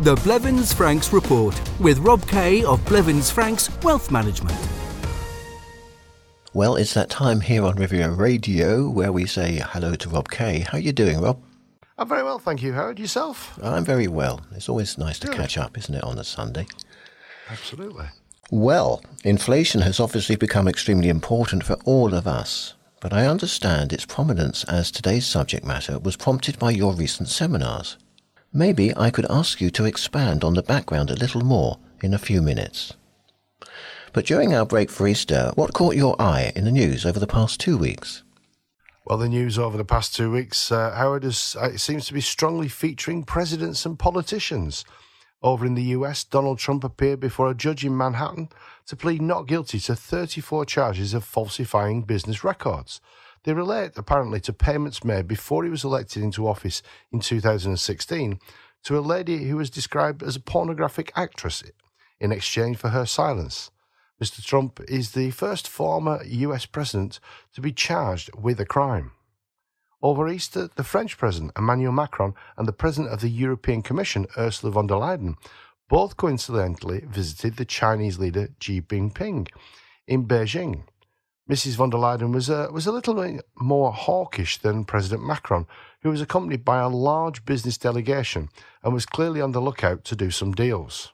The Blevins Franks Report with Rob Kay of Blevins Franks Wealth Management. Well, it's that time here on Riviera Radio where we say hello to Rob Kay. How are you doing, Rob? I'm very well, thank you, Howard. Yourself? I'm very well. It's always nice to catch up, isn't it, on a Sunday? Absolutely. Well, inflation has obviously become extremely important for all of us, but I understand its prominence as today's subject matter was prompted by your recent seminars. Maybe I could ask you to expand on the background a little more in a few minutes. But during our break for Easter, what caught your eye in the news over the past 2 weeks? Well, the news over the past 2 weeks, Howard, it seems to be strongly featuring presidents and politicians. Over in the US, Donald Trump appeared before a judge in Manhattan to plead not guilty to 34 charges of falsifying business records. They relate, apparently, to payments made before he was elected into office in 2016 to a lady who was described as a pornographic actress in exchange for her silence. Mr. Trump is the first former US president to be charged with a crime. Over Easter, the French president, Emmanuel Macron, and the president of the European Commission, Ursula von der Leyen, both coincidentally visited the Chinese leader Xi Jinping in Beijing. Mrs. von der Leyen was a little bit more hawkish than President Macron, who was accompanied by a large business delegation and was clearly on the lookout to do some deals.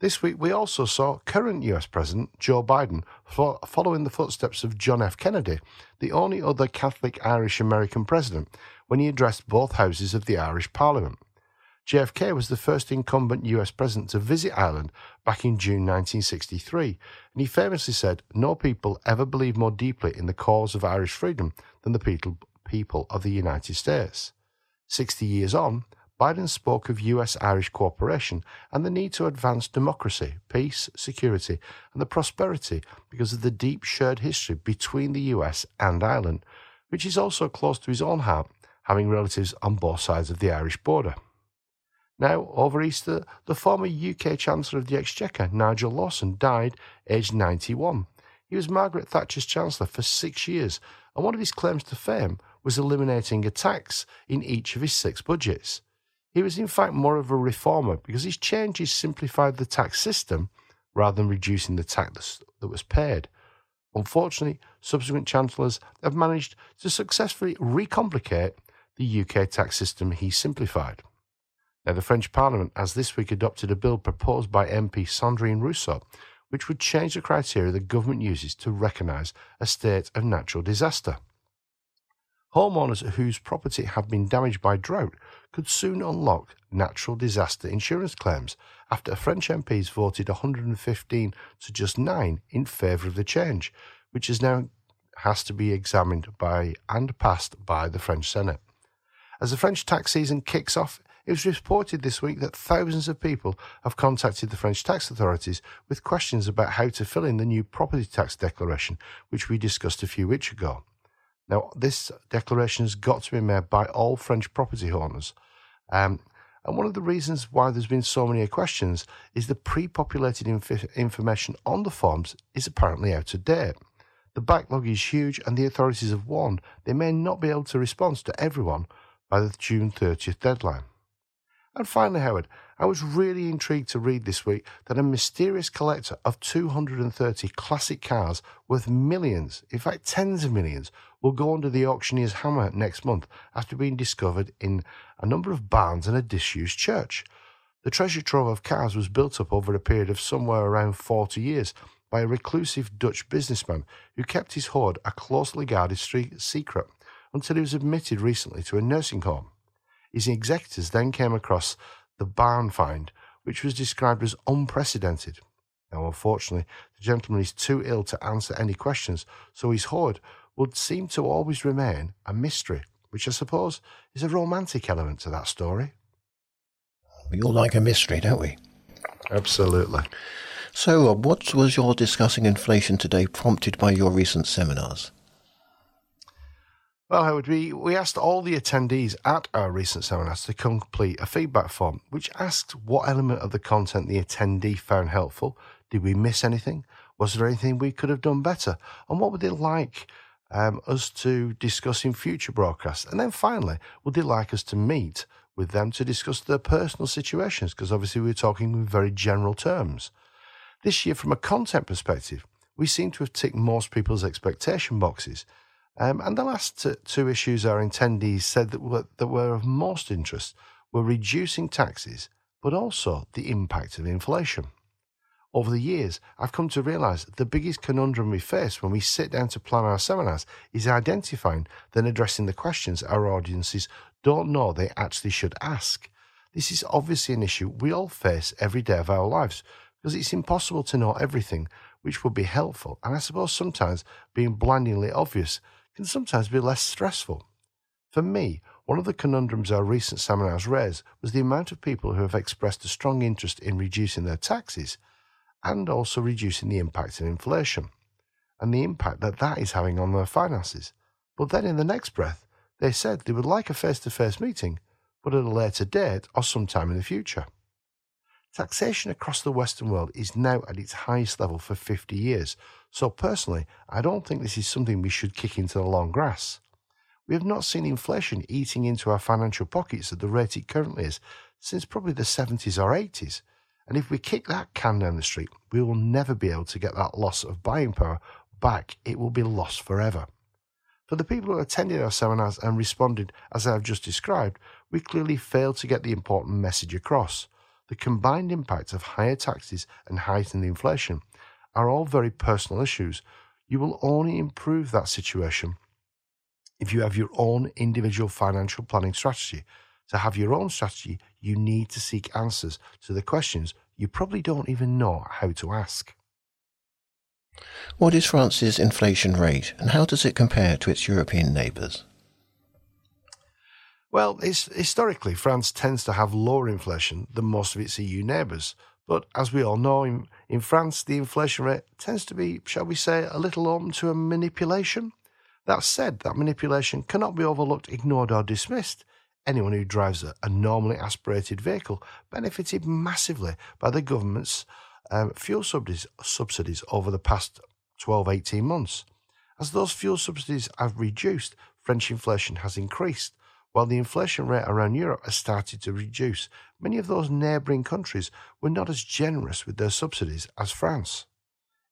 This week we also saw current US President Joe Biden following the footsteps of John F. Kennedy, the only other Catholic Irish-American president, when he addressed both houses of the Irish Parliament. JFK was the first incumbent US president to visit Ireland back in June 1963, and he famously said, "No people ever believed more deeply in the cause of Irish freedom than the people of the United States." 60 years on, Biden spoke of US-Irish cooperation and the need to advance democracy, peace, security, and the prosperity because of the deep shared history between the US and Ireland, which is also close to his own heart, having relatives on both sides of the Irish border. Now, over Easter, the former UK Chancellor of the Exchequer, Nigel Lawson, died aged 91. He was Margaret Thatcher's Chancellor for 6 years, and one of his claims to fame was eliminating a tax in each of his 6 budgets. He was in fact more of a reformer because his changes simplified the tax system rather than reducing the tax that was paid. Unfortunately, subsequent Chancellors have managed to successfully recomplicate the UK tax system he simplified. Now, the French Parliament has this week adopted a bill proposed by MP Sandrine Rousseau, which would change the criteria the government uses to recognise a state of natural disaster. Homeowners whose property have been damaged by drought could soon unlock natural disaster insurance claims after French MPs voted 115 to just 9 in favour of the change, which is now has to be examined by and passed by the French Senate. As the French tax season kicks off, it was reported this week that thousands of people have contacted the French tax authorities with questions about how to fill in the new property tax declaration, which we discussed a few weeks ago. Now, this declaration has got to be made by all French property owners. And one of the reasons why there's been so many questions is the pre-populated information on the forms is apparently out of date. The backlog is huge and the authorities have warned they may not be able to respond to everyone by the June 30th deadline. And finally, Howard, I was really intrigued to read this week that a mysterious collector of 230 classic cars worth millions, in fact tens of millions, will go under the auctioneer's hammer next month after being discovered in a number of barns and a disused church. The treasure trove of cars was built up over a period of somewhere around 40 years by a reclusive Dutch businessman who kept his hoard a closely guarded secret until he was admitted recently to a nursing home. His executors then came across the barn find, which was described as unprecedented. Now, unfortunately, the gentleman is too ill to answer any questions, so his hoard would seem to always remain a mystery, which I suppose is a romantic element to that story. We all like a mystery, don't we? Absolutely. So, Rob, what was your discussing inflation today prompted by your recent seminars? Well, Howard, we asked all the attendees at our recent seminars to complete a feedback form, which asks what element of the content the attendee found helpful. Did we miss anything? Was there anything we could have done better? And what would they like us to discuss in future broadcasts? And then finally, would they like us to meet with them to discuss their personal situations, because obviously we're talking in very general terms. This year, from a content perspective, we seem to have ticked most people's expectation boxes. And the last two issues our attendees said that were of most interest were reducing taxes, but also the impact of inflation. Over the years, I've come to realise the biggest conundrum we face when we sit down to plan our seminars is identifying, then addressing the questions our audiences don't know they actually should ask. This is obviously an issue we all face every day of our lives, because it's impossible to know everything, which would be helpful, and I suppose sometimes being blindingly obvious can sometimes be less stressful. For me, one of the conundrums our recent seminars raised was the amount of people who have expressed a strong interest in reducing their taxes, and also reducing the impact of inflation, and the impact that is having on their finances. But then in the next breath, they said they would like a face-to-face meeting, but at a later date or sometime in the future. Taxation across the Western world is now at its highest level for 50 years, so personally, I don't think this is something we should kick into the long grass. We have not seen inflation eating into our financial pockets at the rate it currently is since probably the 70s or 80s, and if we kick that can down the street, we will never be able to get that loss of buying power back. It will be lost forever. For the people who attended our seminars and responded as I have just described, we clearly failed to get the important message across. The combined impact of higher taxes and heightened inflation are all very personal issues. You will only improve that situation if you have your own individual financial planning strategy. To have your own strategy, you need to seek answers to the questions you probably don't even know how to ask. What is France's inflation rate, and how does it compare to its European neighbours? Well, historically, France tends to have lower inflation than most of its EU neighbours. But as we all know, in France, the inflation rate tends to be, shall we say, a little open to a manipulation. That said, that manipulation cannot be overlooked, ignored or dismissed. Anyone who drives a normally aspirated vehicle benefited massively by the government's fuel subsidies over the past 12-18 months. As those fuel subsidies have reduced, French inflation has increased, while the inflation rate around Europe has started to reduce. Many of those neighbouring countries were not as generous with their subsidies as France.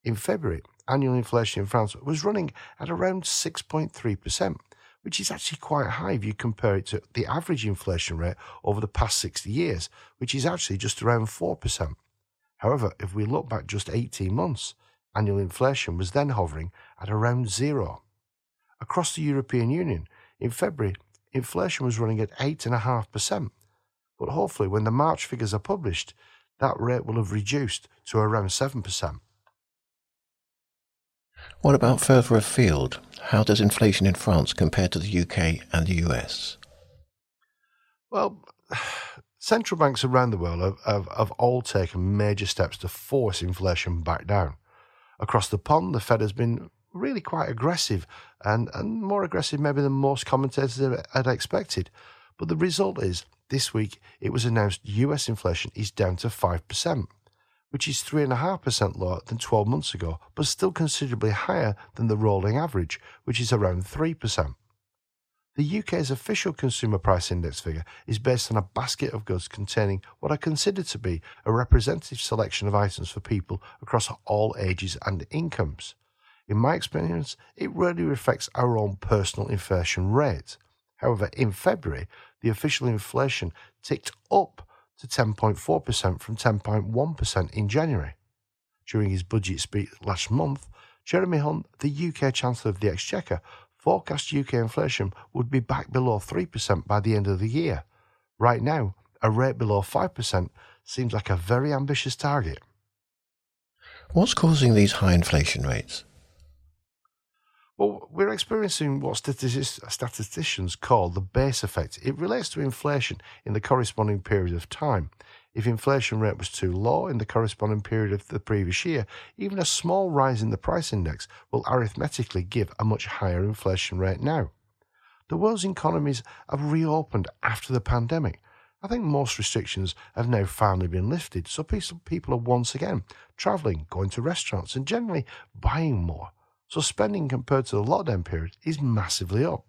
In February, annual inflation in France was running at around 6.3%. which is actually quite high if you compare it to the average inflation rate over the past 60 years, which is actually just around 4%. However, if we look back just 18 months, annual inflation was then hovering at around zero. Across the European Union, in February, inflation was running at 8.5%, but hopefully when the March figures are published, that rate will have reduced to around 7%. What about further afield? How does inflation in France compare to the UK and the US? Well, central banks around the world have all taken major steps to force inflation back down. Across the pond, the Fed has been really quite aggressive, and more aggressive maybe than most commentators had expected. But the result is, this week it was announced US inflation is down to 5%. Which is 3.5% lower than 12 months ago, but still considerably higher than the rolling average, which is around 3%. The UK's official Consumer Price Index figure is based on a basket of goods containing what are considered to be a representative selection of items for people across all ages and incomes. In my experience, it rarely reflects our own personal inflation rate. However, in February, the official inflation ticked up to 10.4% from 10.1% in January. During his budget speech last month, Jeremy Hunt, the UK Chancellor of the Exchequer, forecast UK inflation would be back below 3% by the end of the year. Right now, a rate below 5% seems like a very ambitious target. What's causing these high inflation rates? Well, we're experiencing what statisticians call the base effect. It relates to inflation in the corresponding period of time. If inflation rate was too low in the corresponding period of the previous year, even a small rise in the price index will arithmetically give a much higher inflation rate now. The world's economies have reopened after the pandemic. I think most restrictions have now finally been lifted, so people are once again travelling, going to restaurants and generally buying more. So spending compared to the lockdown period is massively up.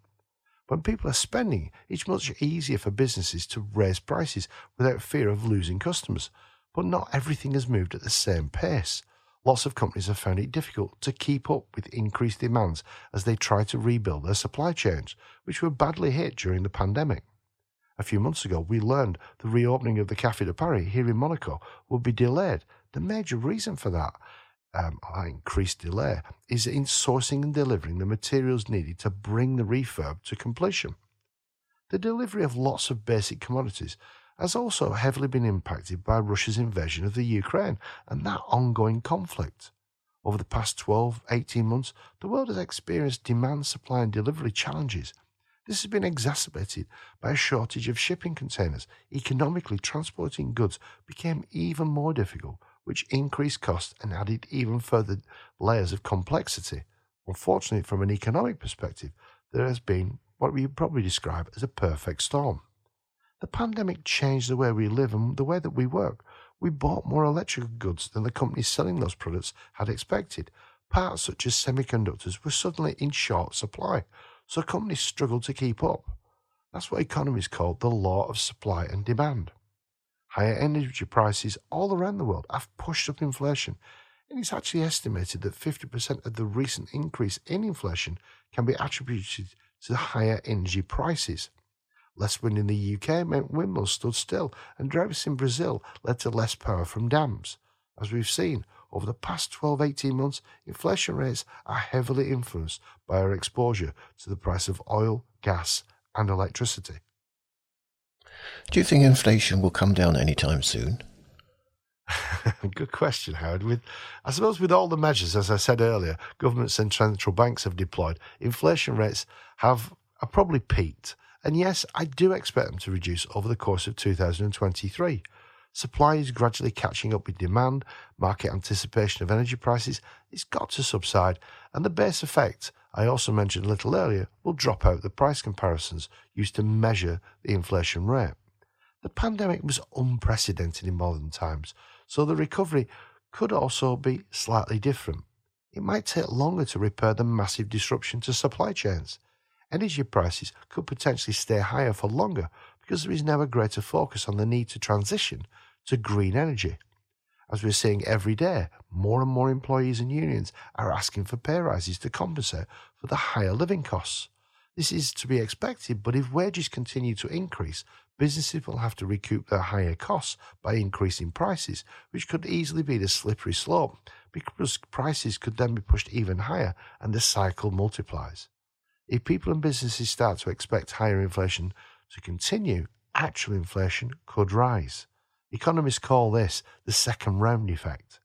When people are spending, it's much easier for businesses to raise prices without fear of losing customers. But not everything has moved at the same pace. Lots of companies have found it difficult to keep up with increased demands as they try to rebuild their supply chains, which were badly hit during the pandemic. A few months ago, we learned the reopening of the Café de Paris here in Monaco would be delayed. The major reason for that increased delay is in sourcing and delivering the materials needed to bring the refurb to completion. The delivery of lots of basic commodities has also heavily been impacted by Russia's invasion of the Ukraine and that ongoing conflict. Over the past 12-18 months, the world has experienced demand, supply and delivery challenges. This has been exacerbated by a shortage of shipping containers. Economically, transporting goods became even more difficult, which increased costs and added even further layers of complexity. Unfortunately, from an economic perspective, there has been what we would probably describe as a perfect storm. The pandemic changed the way we live and the way that we work. We bought more electrical goods than the companies selling those products had expected. Parts such as semiconductors were suddenly in short supply, so companies struggled to keep up. That's what economists call the law of supply and demand. Higher energy prices all around the world have pushed up inflation, and it's actually estimated that 50% of the recent increase in inflation can be attributed to higher energy prices. Less wind in the UK meant windmills stood still, and droughts in Brazil led to less power from dams. As we've seen, over the past 12-18 months, inflation rates are heavily influenced by our exposure to the price of oil, gas and electricity. Do you think inflation will come down anytime soon? Good question, Howard. I suppose with all the measures, as I said earlier, governments and central banks have deployed, inflation rates are probably peaked. And yes, I do expect them to reduce over the course of 2023. Supply is gradually catching up with demand, market anticipation of energy prices is got to subside, and the base effect I also mentioned a little earlier will drop out the price comparisons used to measure the inflation rate. The pandemic was unprecedented in modern times, so the recovery could also be slightly different. It might take longer to repair the massive disruption to supply chains. Energy prices could potentially stay higher for longer because there is now a greater focus on the need to transition to green energy. As we're seeing every day, more and more employees and unions are asking for pay rises to compensate for the higher living costs. This is to be expected, but if wages continue to increase, businesses will have to recoup their higher costs by increasing prices, which could easily be the slippery slope, because prices could then be pushed even higher and the cycle multiplies. If people and businesses start to expect higher inflation to continue, actual inflation could rise. Economists call this the second round effect.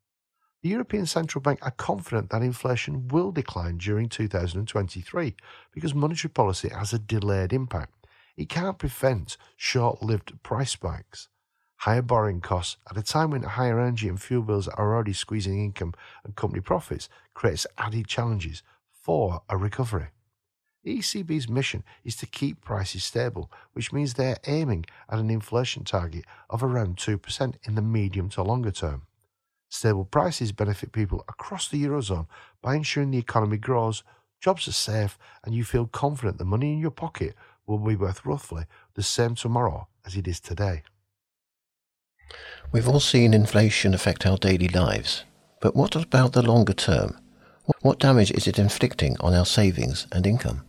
The European Central Bank are confident that inflation will decline during 2023 because monetary policy has a delayed impact. It can't prevent short-lived price spikes. Higher borrowing costs at a time when higher energy and fuel bills are already squeezing income and company profits creates added challenges for a recovery. The ECB's mission is to keep prices stable, which means they're aiming at an inflation target of around 2% in the medium to longer term. Stable prices benefit people across the Eurozone by ensuring the economy grows, jobs are safe, and you feel confident the money in your pocket will be worth roughly the same tomorrow as it is today. We've all seen inflation affect our daily lives, but what about the longer term? What damage is it inflicting on our savings and income?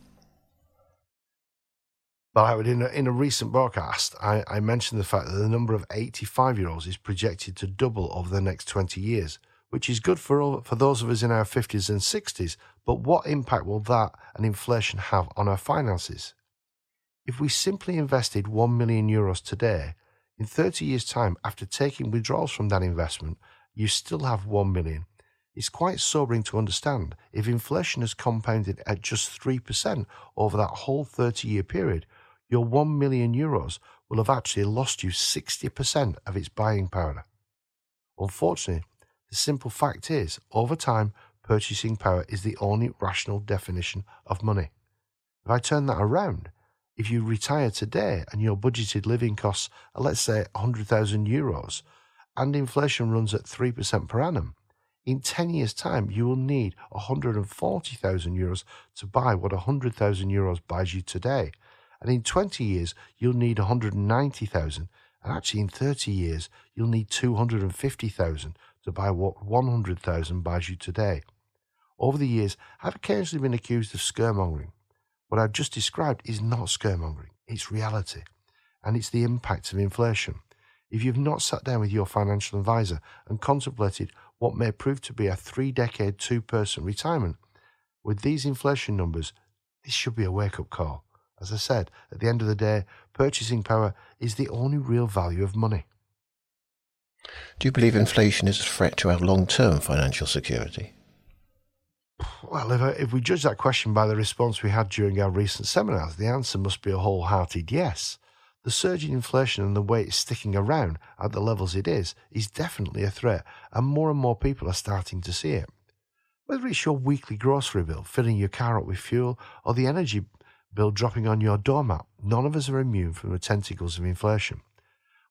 Well, in a recent broadcast, I mentioned the fact that the number of 85-year-olds is projected to double over the next 20 years, which is good for those of us in our 50s and 60s, but what impact will that and inflation have on our finances? If we simply invested €1 million today, in 30 years' time, after taking withdrawals from that investment, you still have $1 million. It's quite sobering to understand. If inflation has compounded at just 3% over that whole 30-year period, your €1 million will have actually lost you 60% of its buying power. Unfortunately, the simple fact is, over time, purchasing power is the only rational definition of money. If I turn that around, if you retire today and your budgeted living costs are, let's say, €100,000, and inflation runs at 3% per annum, In 10 years' time, you will need 140,000 euros to buy what 100,000 euros buys you today. And in 20 years, you'll need 190,000. And actually, in 30 years, you'll need 250,000 to buy what 100,000 buys you today. Over the years, I've occasionally been accused of scaremongering. What I've just described is not scaremongering, it's reality. And it's the impact of inflation. If you've not sat down with your financial advisor and contemplated what may prove to be a 3-decade, 2-person retirement, with these inflation numbers, this should be a wake-up call. As I said, at the end of the day, purchasing power is the only real value of money. Do you believe inflation is a threat to our long-term financial security? Well, if we judge that question by the response we had during our recent seminars, the answer must be a wholehearted yes. The surge in inflation and the way it's sticking around at the levels it is definitely a threat, and more people are starting to see it. Whether it's your weekly grocery bill, filling your car up with fuel, or the energy bill dropping on your doormat, none of us are immune from the tentacles of inflation.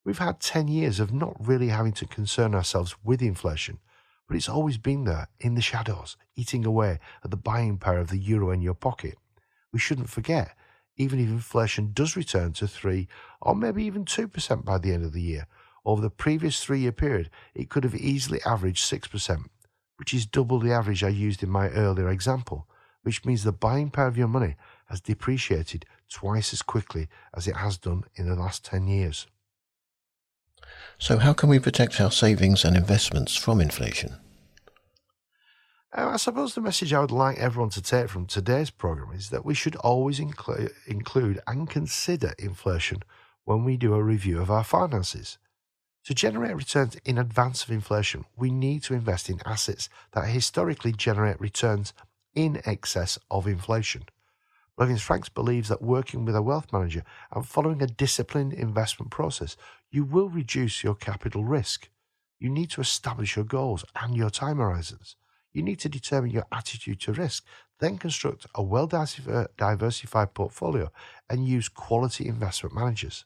We've had 10 years of not really having to concern ourselves with inflation, but it's always been there, in the shadows, eating away at the buying power of the euro in your pocket. We shouldn't forget, even if inflation does return to 3 or maybe even 2% by the end of the year, over the previous 3-year period, it could have easily averaged 6%, which is double the average I used in my earlier example, which means the buying power of your money has depreciated twice as quickly as it has done in the last 10 years. So how can we protect our savings and investments from inflation? I suppose the message I would like everyone to take from today's programme is that we should always include and consider inflation when we do a review of our finances. To generate returns in advance of inflation, we need to invest in assets that historically generate returns in excess of inflation. Blevins Franks believes that working with a wealth manager and following a disciplined investment process, you will reduce your capital risk. You need to establish your goals and your time horizons. You need to determine your attitude to risk, then construct a well-diversified portfolio and use quality investment managers.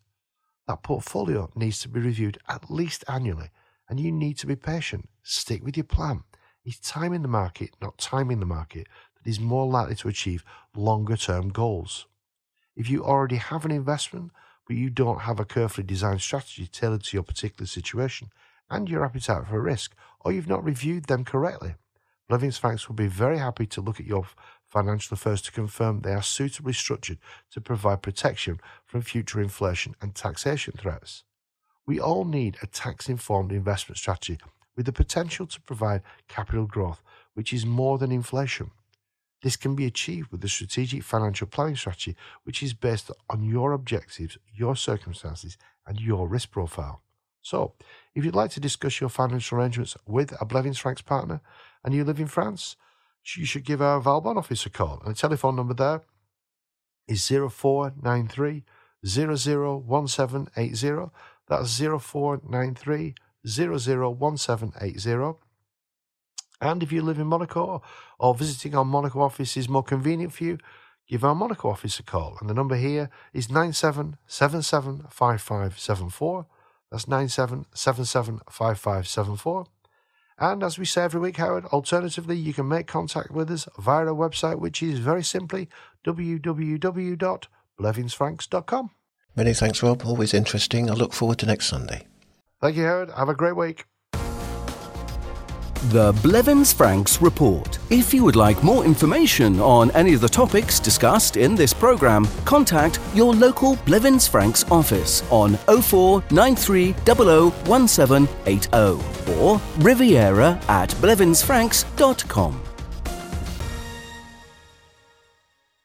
That portfolio needs to be reviewed at least annually, and you need to be patient. Stick with your plan. It's time in the market, not timing the market, is more likely to achieve longer-term goals. If you already have an investment, but you don't have a carefully designed strategy tailored to your particular situation and your appetite for risk, or you've not reviewed them correctly, Blevins Franks will be very happy to look at your financial affairs to confirm they are suitably structured to provide protection from future inflation and taxation threats. We all need a tax-informed investment strategy with the potential to provide capital growth, which is more than inflation. This can be achieved with a strategic financial planning strategy which is based on your objectives, your circumstances and your risk profile. So, if you'd like to discuss your financial arrangements with a Blevins Franks partner and you live in France, you should give our Valbonne office a call, and the telephone number there is 0493 001780. That's 0493 001780. And if you live in Monaco or visiting our Monaco office is more convenient for you, give our Monaco office a call. And the number here is 97775574. That's 97775574. And as we say every week, Howard, alternatively, you can make contact with us via our website, which is very simply www.blevinsfranks.com. Many thanks, Rob. Always interesting. I look forward to next Sunday. Thank you, Howard. Have a great week. The Blevins Franks Report. If you would like more information on any of the topics discussed in this programme, contact your local Blevins Franks office on 0493 001780 or riviera@blevinsfranks.com.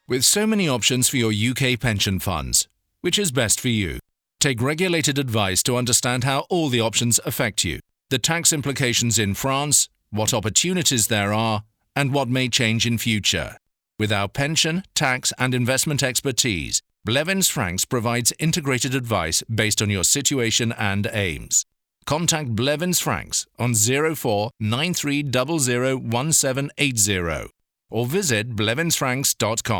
With so many options for your UK pension funds, which is best for you? Take regulated advice to understand how all the options affect you, the tax implications in France, what opportunities there are, and what may change in future. With our pension, tax, and investment expertise, Blevins Franks provides integrated advice based on your situation and aims. Contact Blevins Franks on 0493001780 or visit blevinsfranks.com.